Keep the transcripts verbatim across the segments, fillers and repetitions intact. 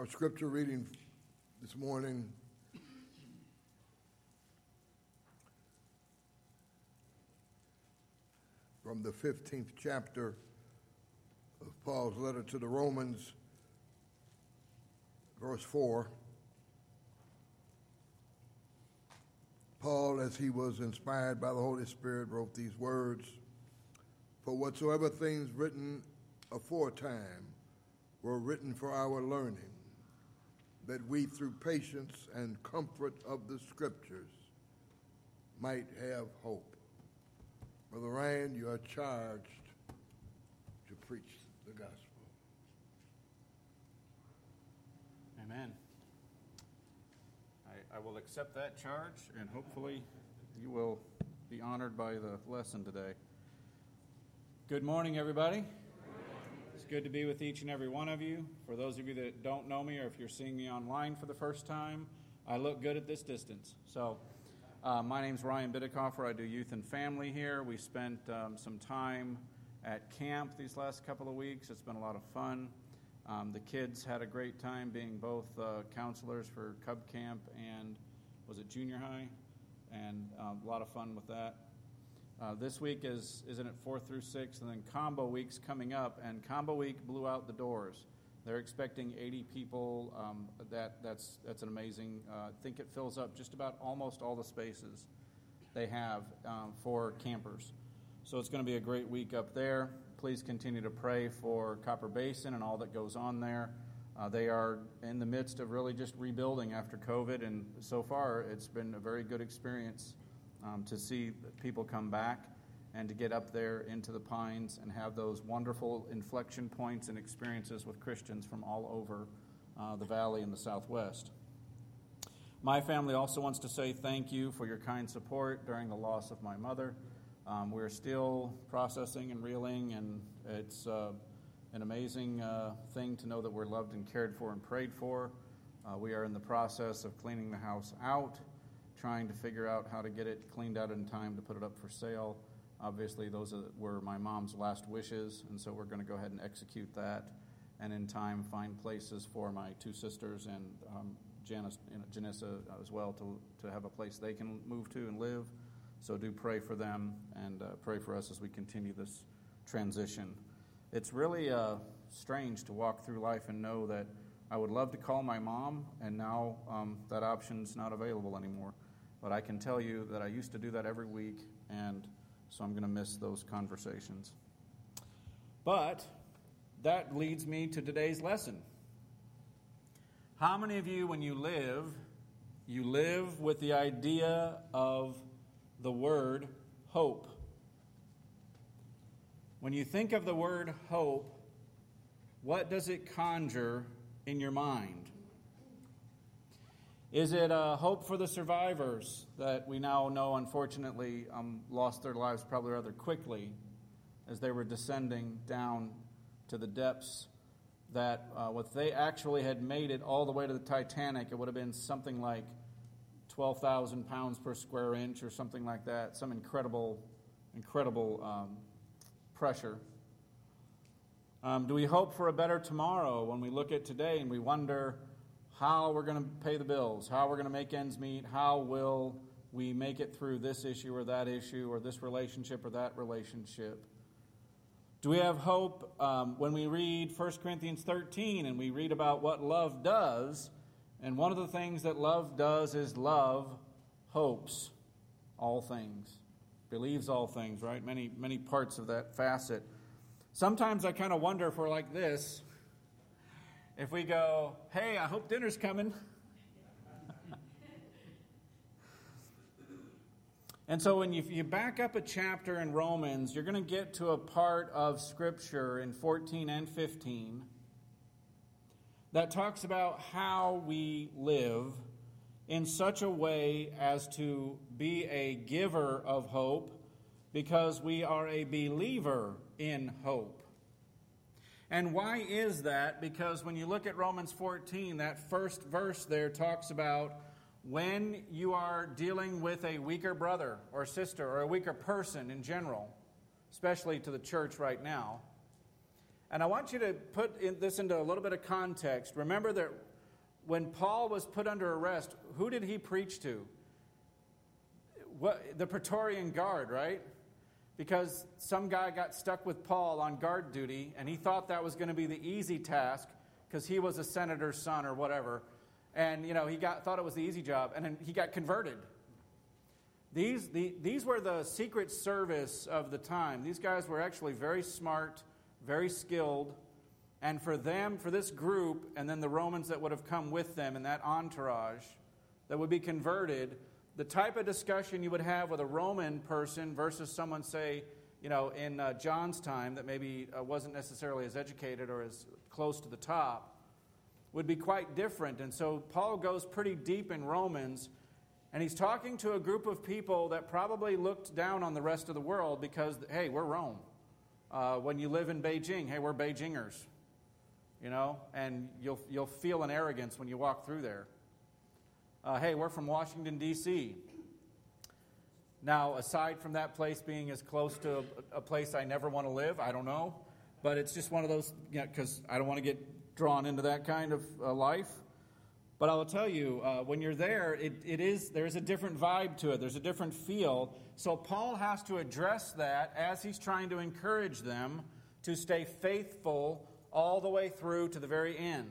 Our scripture reading this morning from the fifteenth chapter of Paul's letter to the Romans, verse four. Paul, as he was inspired by the Holy Spirit, wrote these words: "For whatsoever things written aforetime were written for our learning, that we through patience and comfort of the Scriptures might have hope." Brother Ryan, you are charged to preach the gospel. Amen. I, I will accept that charge, and hopefully you will be honored by the lesson today. Good morning, everybody. It's good to be with each and every one of you. For those of you that don't know me, or if you're seeing me online for the first time, I look good at this distance. So uh, my name's Ryan Biddecoffer. I do youth and family here. We spent um, some time at camp these last couple of weeks. It's been a lot of fun. Um, the kids had a great time being both uh, counselors for Cub Camp and, was it junior high? And um, a lot of fun with that. Uh, this week is, isn't it, fourth through sixth, and then Combo Week's coming up, and Combo Week blew out the doors. They're expecting eighty people. Um, that that's that's an amazing, uh, I think it fills up just about almost all the spaces they have um, for campers. So it's going to be a great week up there. Please continue to pray for Copper Basin and all that goes on there. Uh, they are in the midst of really just rebuilding after COVID, and so far it's been a very good experience um, to see people come back and to get up there into the pines and have those wonderful inflection points and experiences with Christians from all over uh, the valley in the Southwest. My family also wants to say thank you for your kind support during the loss of my mother. Um, we're still processing and reeling, and it's uh, an amazing uh, thing to know that we're loved and cared for and prayed for. Uh, we are in the process of cleaning the house out, trying to figure out how to get it cleaned out in time to put it up for sale. Obviously, those were my mom's last wishes, and so we're going to go ahead and execute that, and in time find places for my two sisters and um, Janice, Janissa as well to, to have a place they can move to and live. So do pray for them and uh, pray for us as we continue this transition. It's really uh, strange to walk through life and know that I would love to call my mom, and now um, that option's not available anymore. But I can tell you that I used to do that every week, and so I'm going to miss those conversations. But that leads me to today's lesson. How many of you, when you live, you live with the idea of the word hope? When you think of the word hope, what does it conjure in your mind? Is it a hope for the survivors that we now know, unfortunately, um, lost their lives probably rather quickly as they were descending down to the depths that uh, what they actually had made it all the way to the Titanic, it would have been something like twelve thousand pounds per square inch or something like that, some incredible, incredible um, pressure. Um, do we hope for a better tomorrow when we look at today and we wonder how we're going to pay the bills, how we're going to make ends meet, how will we make it through this issue or that issue or this relationship or that relationship? Do we have hope um, when we read First Corinthians thirteen and we read about what love does? And one of the things that love does is love hopes all things, believes all things, right? Many, many parts of that facet. Sometimes I kind of wonder if we're like this, if we go, hey, I hope dinner's coming. And so when you, you back up a chapter in Romans, you're going to get to a part of Scripture in fourteen and fifteen that talks about how we live in such a way as to be a giver of hope because we are a believer in hope. And why is that? Because when you look at Romans fourteen, that first verse there talks about when you are dealing with a weaker brother or sister or a weaker person in general, especially to the church right now. And I want you to put in this into a little bit of context. Remember that when Paul was put under arrest, who did he preach to? What, the Praetorian Guard, right? Because some guy got stuck with Paul on guard duty, and he thought that was going to be the easy task because he was a senator's son or whatever. And, you know, he got thought it was the easy job, and then he got converted. These the, these were the secret service of the time. These guys were actually very smart, very skilled. And for them, for this group, and then the Romans that would have come with them in that entourage that would be converted, the type of discussion you would have with a Roman person versus someone, say, you know, in uh, John's time that maybe uh, wasn't necessarily as educated or as close to the top, would be quite different. And so Paul goes pretty deep in Romans, and he's talking to a group of people that probably looked down on the rest of the world because, hey, we're Rome. Uh, when you live in Beijing, hey, we're Beijingers. You know, and you'll you'll feel an arrogance when you walk through there. Uh, hey, we're from Washington, D C Now, aside from that place being as close to a, a place I never want to live, I don't know. But it's just one of those, you know, because I don't want to get drawn into that kind of uh, life. But I will tell you, uh, when you're there, it, it is there's a different vibe to it. There's a different feel. So Paul has to address that as he's trying to encourage them to stay faithful all the way through to the very end.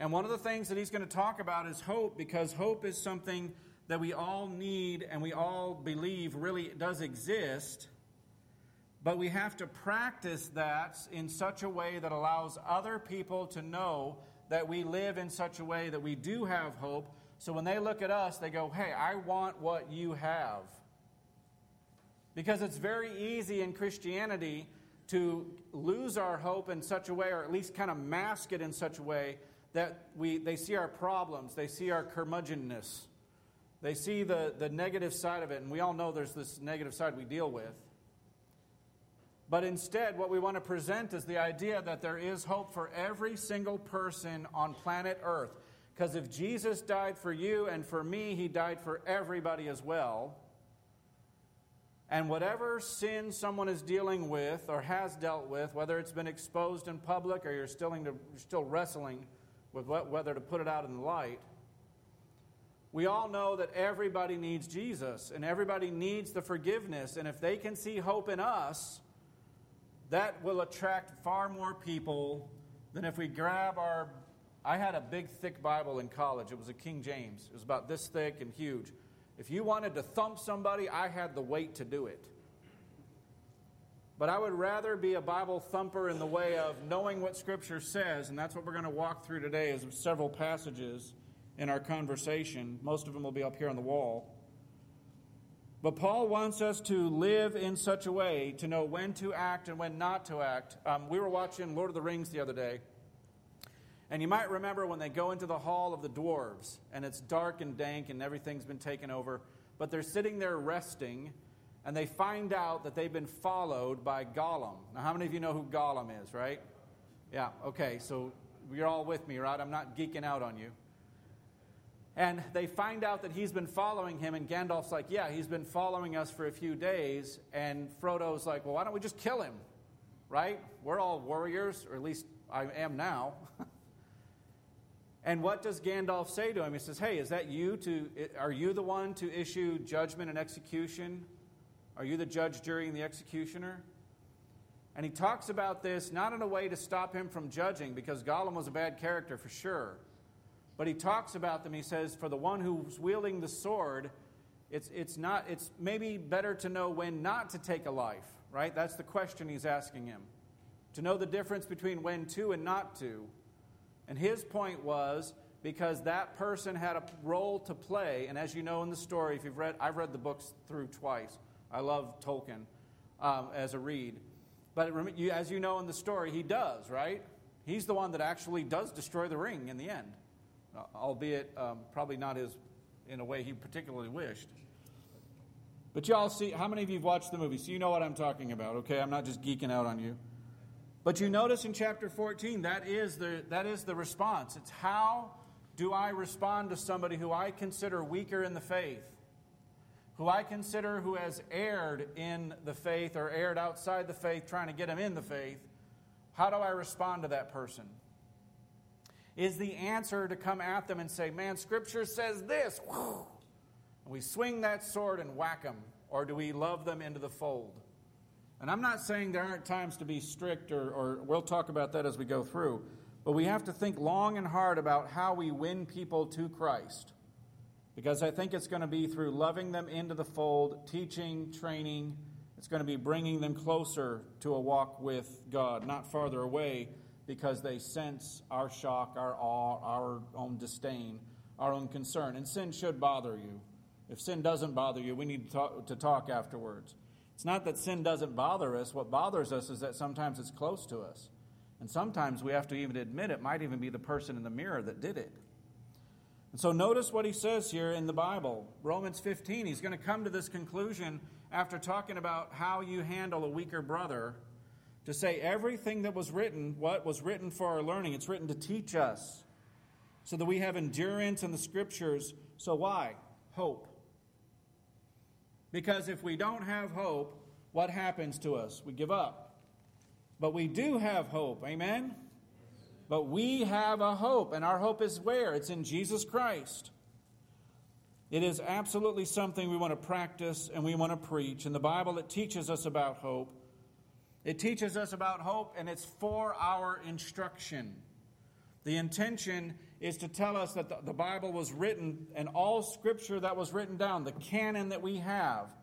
And one of the things that he's going to talk about is hope, because hope is something that we all need and we all believe really does exist, but we have to practice that in such a way that allows other people to know that we live in such a way that we do have hope, so when they look at us, they go, hey, I want what you have. Because it's very easy in Christianity to lose our hope in such a way, or at least kind of mask it in such a way, that we they see our problems, they see our curmudgeonness, they see the, the negative side of it, and we all know there's this negative side we deal with. But instead, what we want to present is the idea that there is hope for every single person on planet Earth. Because if Jesus died for you and for me, he died for everybody as well. And whatever sin someone is dealing with or has dealt with, whether it's been exposed in public or you're still, in, you're still wrestling with what, whether to put it out in the light, we all know that everybody needs Jesus and everybody needs the forgiveness. And if they can see hope in us, that will attract far more people than if we grab our... I had a big, thick Bible in college. It was a King James. It was about this thick and huge. If you wanted to thump somebody, I had the weight to do it. But I would rather be a Bible thumper in the way of knowing what Scripture says, and that's what we're going to walk through today is several passages in our conversation. Most of them will be up here on the wall. But Paul wants us to live in such a way to know when to act and when not to act. Um, we were watching Lord of the Rings the other day, and you might remember when they go into the hall of the dwarves, and it's dark and dank and everything's been taken over, but they're sitting there resting, and they find out that they've been followed by Gollum. Now, how many of you know who Gollum is, right? Yeah, okay, so you're all with me, right? I'm not geeking out on you. And they find out that he's been following him, and Gandalf's like, yeah, he's been following us for a few days, and Frodo's like, well, why don't we just kill him, right? We're all warriors, or at least I am now. And what does Gandalf say to him? He says, hey, is that you to, are you the one to issue judgment and execution? Are you the judge, jury, and the executioner? And he talks about this not in a way to stop him from judging, because Gollum was a bad character for sure. But he talks about them. He says, for the one who's wielding the sword, it's, it's, not, it's maybe better to know when not to take a life, right? That's the question he's asking him. To know the difference between when to and not to. And his point was because that person had a role to play, and as you know in the story, if you've read, I've read the books through twice. I love Tolkien um, as a read, but it, you, as you know in the story, he does right. He's the one that actually does destroy the ring in the end, albeit um, probably not his in a way he particularly wished. But y'all see, how many of you've watched the movie? So you know what I'm talking about. Okay, I'm not just geeking out on you. But you notice in chapter fourteen, that is the that is the response. It's how do I respond to somebody who I consider weaker in the faith, who I consider who has erred in the faith or erred outside the faith, trying to get him in the faith. How do I respond to that person? is the answer to come at them and say, man, Scripture says this. And we swing that sword and whack them. Or do we love them into the fold? And I'm not saying there aren't times to be strict, or, or we'll talk about that as we go through. But we have to think long and hard about how we win people to Christ. Because I think it's going to be through loving them into the fold, teaching, training. It's going to be bringing them closer to a walk with God, not farther away, because they sense our shock, our awe, our own disdain, our own concern. And sin should bother you. If sin doesn't bother you, we need to talk, to talk afterwards. It's not that sin doesn't bother us. What bothers us is that sometimes it's close to us. And sometimes we have to even admit it might even be the person in the mirror that did it. And so notice what he says here in the Bible. Romans fifteen, he's going to come to this conclusion after talking about how you handle a weaker brother, to say everything that was written, what was written for our learning, it's written to teach us so that we have endurance in the Scriptures. So why? Hope. Because if we don't have hope, what happens to us? We give up. But we do have hope. Amen? But we have a hope, and our hope is where? It's in Jesus Christ. It is absolutely something we want to practice and we want to preach. In the Bible, it teaches us about hope. It teaches us about hope, and it's for our instruction. The intention is to tell us that the, the Bible was written, and all Scripture that was written down, the canon that we have,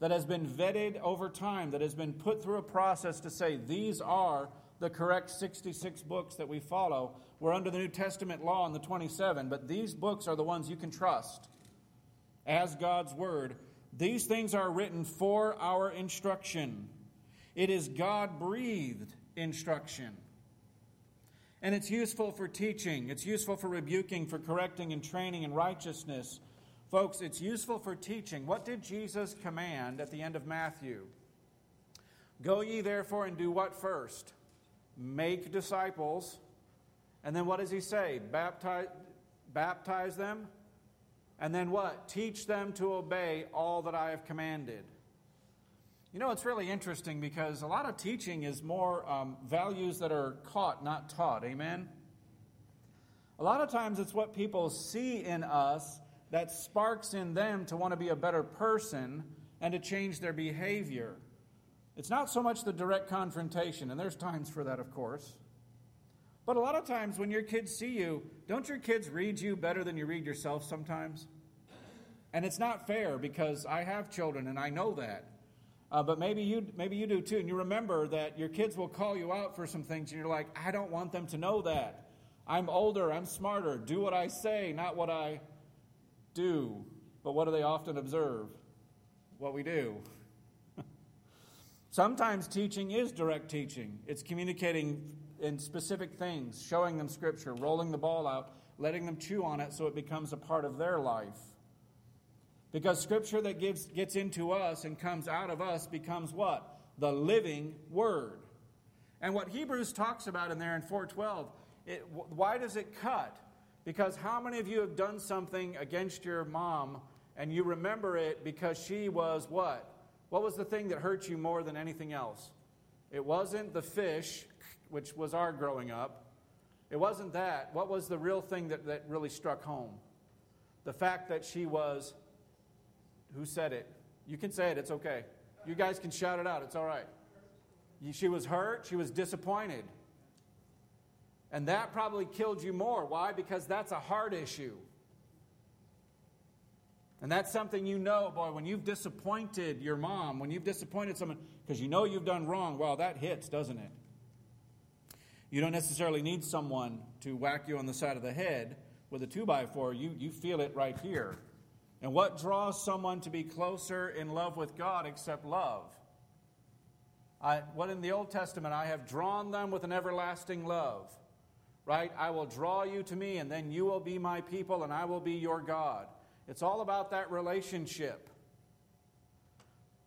that has been vetted over time, that has been put through a process to say these are the correct sixty-six books that we follow. We're under the New Testament law in the twenty-seven, but these books are the ones you can trust as God's Word. These things are written for our instruction. It is God-breathed instruction. And it's useful for teaching. It's useful for rebuking, for correcting, and training in righteousness. Folks, it's useful for teaching. What did Jesus command at the end of Matthew? Go ye therefore and do what first? Make disciples. And then what does he say? Baptize, baptize them. And then what? Teach them to obey all that I have commanded. You know, it's really interesting because a lot of teaching is more um, values that are caught, not taught. Amen? A lot of times it's what people see in us that sparks in them to want to be a better person and to change their behavior. It's not so much the direct confrontation, and there's times for that, of course. But a lot of times when your kids see you, don't your kids read you better than you read yourself sometimes? And it's not fair because I have children and I know that. Uh, but maybe you maybe you do too, and you remember that your kids will call you out for some things, and you're like, I don't want them to know that. I'm older, I'm smarter, do what I say, not what I do. But what do they often observe? What we do. Sometimes teaching is direct teaching. It's communicating in specific things, showing them Scripture, rolling the ball out, letting them chew on it so it becomes a part of their life. Because Scripture that gives, gets into us and comes out of us becomes what? The living Word. And what Hebrews talks about in there in four twelve, it, why does it cut? Because how many of you have done something against your mom and you remember it because she was what? What was the thing that hurt you more than anything else? It wasn't the fish, which was our growing up. It wasn't that. What was the real thing that, that really struck home? The fact that she was... Who said it? You can say it. It's okay. You guys can shout it out. It's all right. She was hurt. She was disappointed. And that probably killed you more. Why? Because that's a heart issue. And that's something you know, boy, when you've disappointed your mom, when you've disappointed someone, because you know you've done wrong, well, that hits, doesn't it? You don't necessarily need someone to whack you on the side of the head with a two by four. You, you feel it right here. And what draws someone to be closer in love with God except love? I, what in the Old Testament, I have drawn them with an everlasting love, right? I will draw you to me, and then you will be my people, and I will be your God. It's all about that relationship.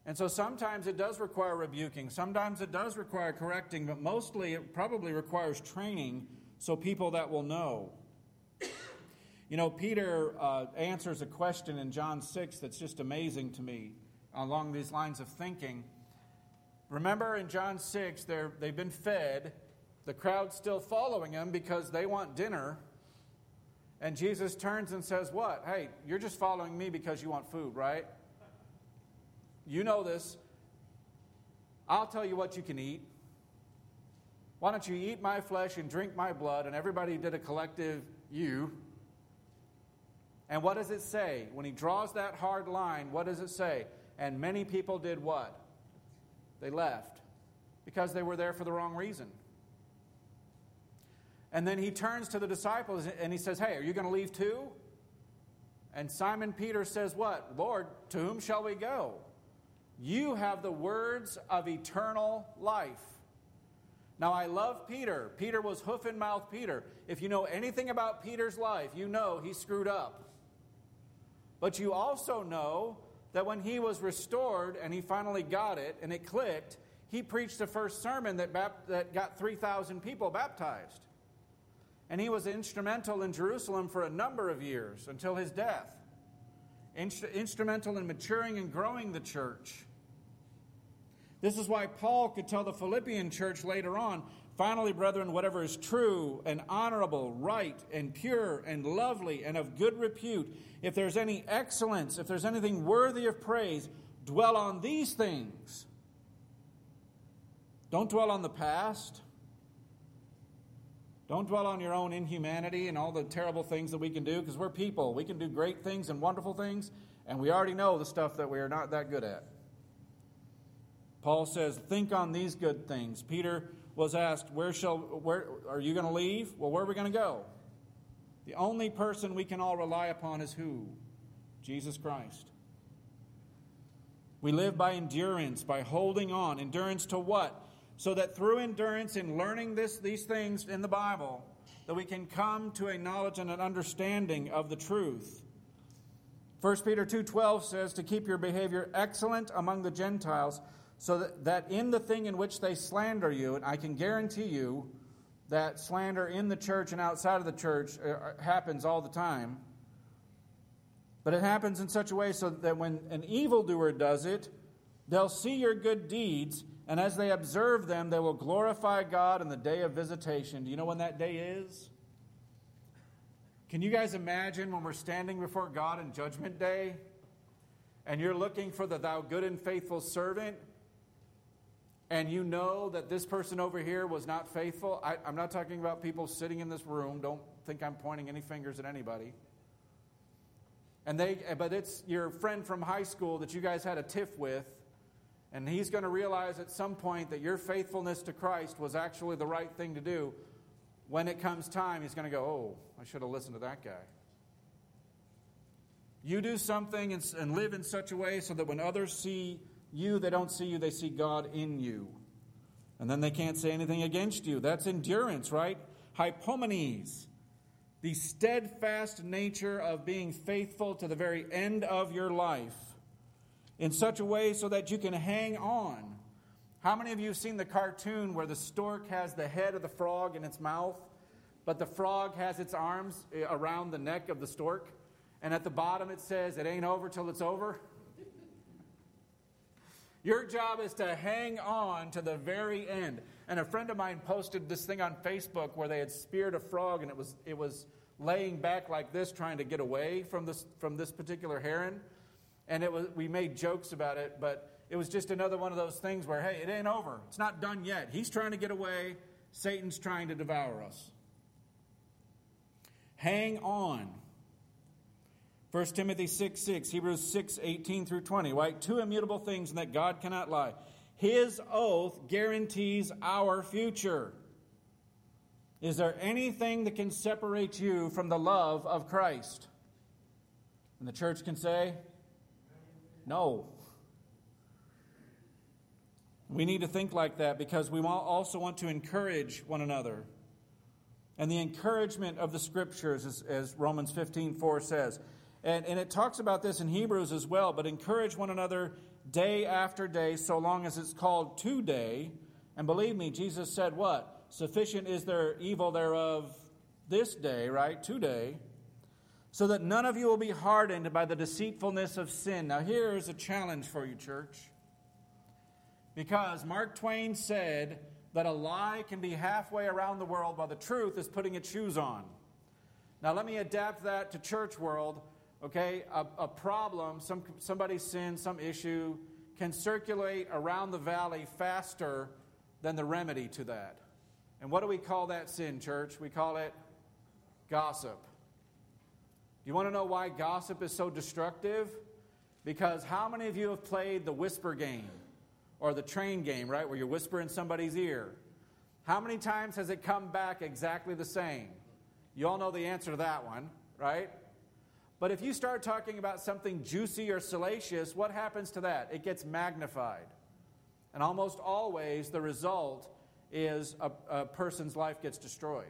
And so sometimes it does require rebuking. Sometimes it does require correcting, but mostly it probably requires training so people that will know. You know, Peter uh, answers a question in John six that's just amazing to me along these lines of thinking. Remember in John six, they've been fed. The crowd's still following him because they want dinner. And Jesus turns and says, what? Hey, you're just following me because you want food, right? You know this. I'll tell you what you can eat. Why don't you eat my flesh and drink my blood? And everybody did a collective you. And what does it say? When he draws that hard line, what does it say? And many people did what? They left because they were there for the wrong reason. And then he turns to the disciples and he says, hey, are you going to leave too? And Simon Peter says what? Lord, to whom shall we go? You have the words of eternal life. Now, I love Peter. Peter was hoof and mouth Peter. If you know anything about Peter's life, you know he screwed up. But you also know that when he was restored and he finally got it and it clicked, he preached the first sermon that, bap- that got three thousand people baptized. And he was instrumental in Jerusalem for a number of years until his death. Inst- instrumental in maturing and growing the church. This is why Paul could tell the Philippian church later on, finally, brethren, whatever is true and honorable, right and pure and lovely and of good repute, if there's any excellence, if there's anything worthy of praise, dwell on these things. Don't dwell on the past. Don't dwell on your own inhumanity and all the terrible things that we can do, because we're people. We can do great things and wonderful things, and we already know the stuff that we are not that good at. Paul says, think on these good things. Peter was asked, where shall, where are you going to leave? Well, where are we going to go? The only person we can all rely upon is who? Jesus Christ. We live by endurance, by holding on. Endurance to what? So that through endurance in learning this, these things in the Bible, that we can come to a knowledge and an understanding of the truth. First Peter two twelve says, to keep your behavior excellent among the Gentiles, so that, that in the thing in which they slander you, and I can guarantee you that slander in the church and outside of the church uh, happens all the time, but it happens in such a way so that when an evildoer does it, they'll see your good deeds, and as they observe them, they will glorify God in the day of visitation. Do you know when that day is? Can you guys imagine when we're standing before God in Judgment Day, and you're looking for the thou good and faithful servant, and you know that this person over here was not faithful? I, I'm not talking about people sitting in this room. Don't think I'm pointing any fingers at anybody. And they, but it's your friend from high school that you guys had a tiff with, and he's going to realize at some point that your faithfulness to Christ was actually the right thing to do. When it comes time, he's going to go, oh, I should have listened to that guy. You do something and, and live in such a way so that when others see you, they don't see you, they see God in you. And then they can't say anything against you. That's endurance, right? Hypomenes, the steadfast nature of being faithful to the very end of your life in such a way so that you can hang on. How many of you have seen the cartoon where the stork has the head of the frog in its mouth, but the frog has its arms around the neck of the stork? And at the bottom it says, it ain't over till it's over. Your job is to hang on to the very end. And a friend of mine posted this thing on Facebook where they had speared a frog and it was it was laying back like this trying to get away from this from this particular heron. And it was we made jokes about it, but it was just another one of those things where, hey, it ain't over. It's not done yet. He's trying to get away. Satan's trying to devour us. Hang on. First Timothy six six, Hebrews six eighteen through twenty. Right? Two immutable things in that God cannot lie. His oath guarantees our future. Is there anything that can separate you from the love of Christ? And the church can say, no. We need to think like that because we also want to encourage one another. And the encouragement of the Scriptures, as, as Romans fifteen four says, And, and it talks about this in Hebrews as well, but encourage one another day after day, so long as it's called today. And believe me, Jesus said what? Sufficient is their evil thereof this day, right? Today. So that none of you will be hardened by the deceitfulness of sin. Now here is a challenge for you, church. Because Mark Twain said that a lie can be halfway around the world while the truth is putting its shoes on. Now let me adapt that to church world, okay? A, a problem, some somebody's sin, some issue, can circulate around the valley faster than the remedy to that. And what do we call that sin, church? We call it gossip. Do you want to know why gossip is so destructive? Because how many of you have played the whisper game or the train game, right, where you whisper in somebody's ear? How many times has it come back exactly the same? You all know the answer to that one, right? But if you start talking about something juicy or salacious, what happens to that? It gets magnified. And almost always the result is a, a person's life gets destroyed.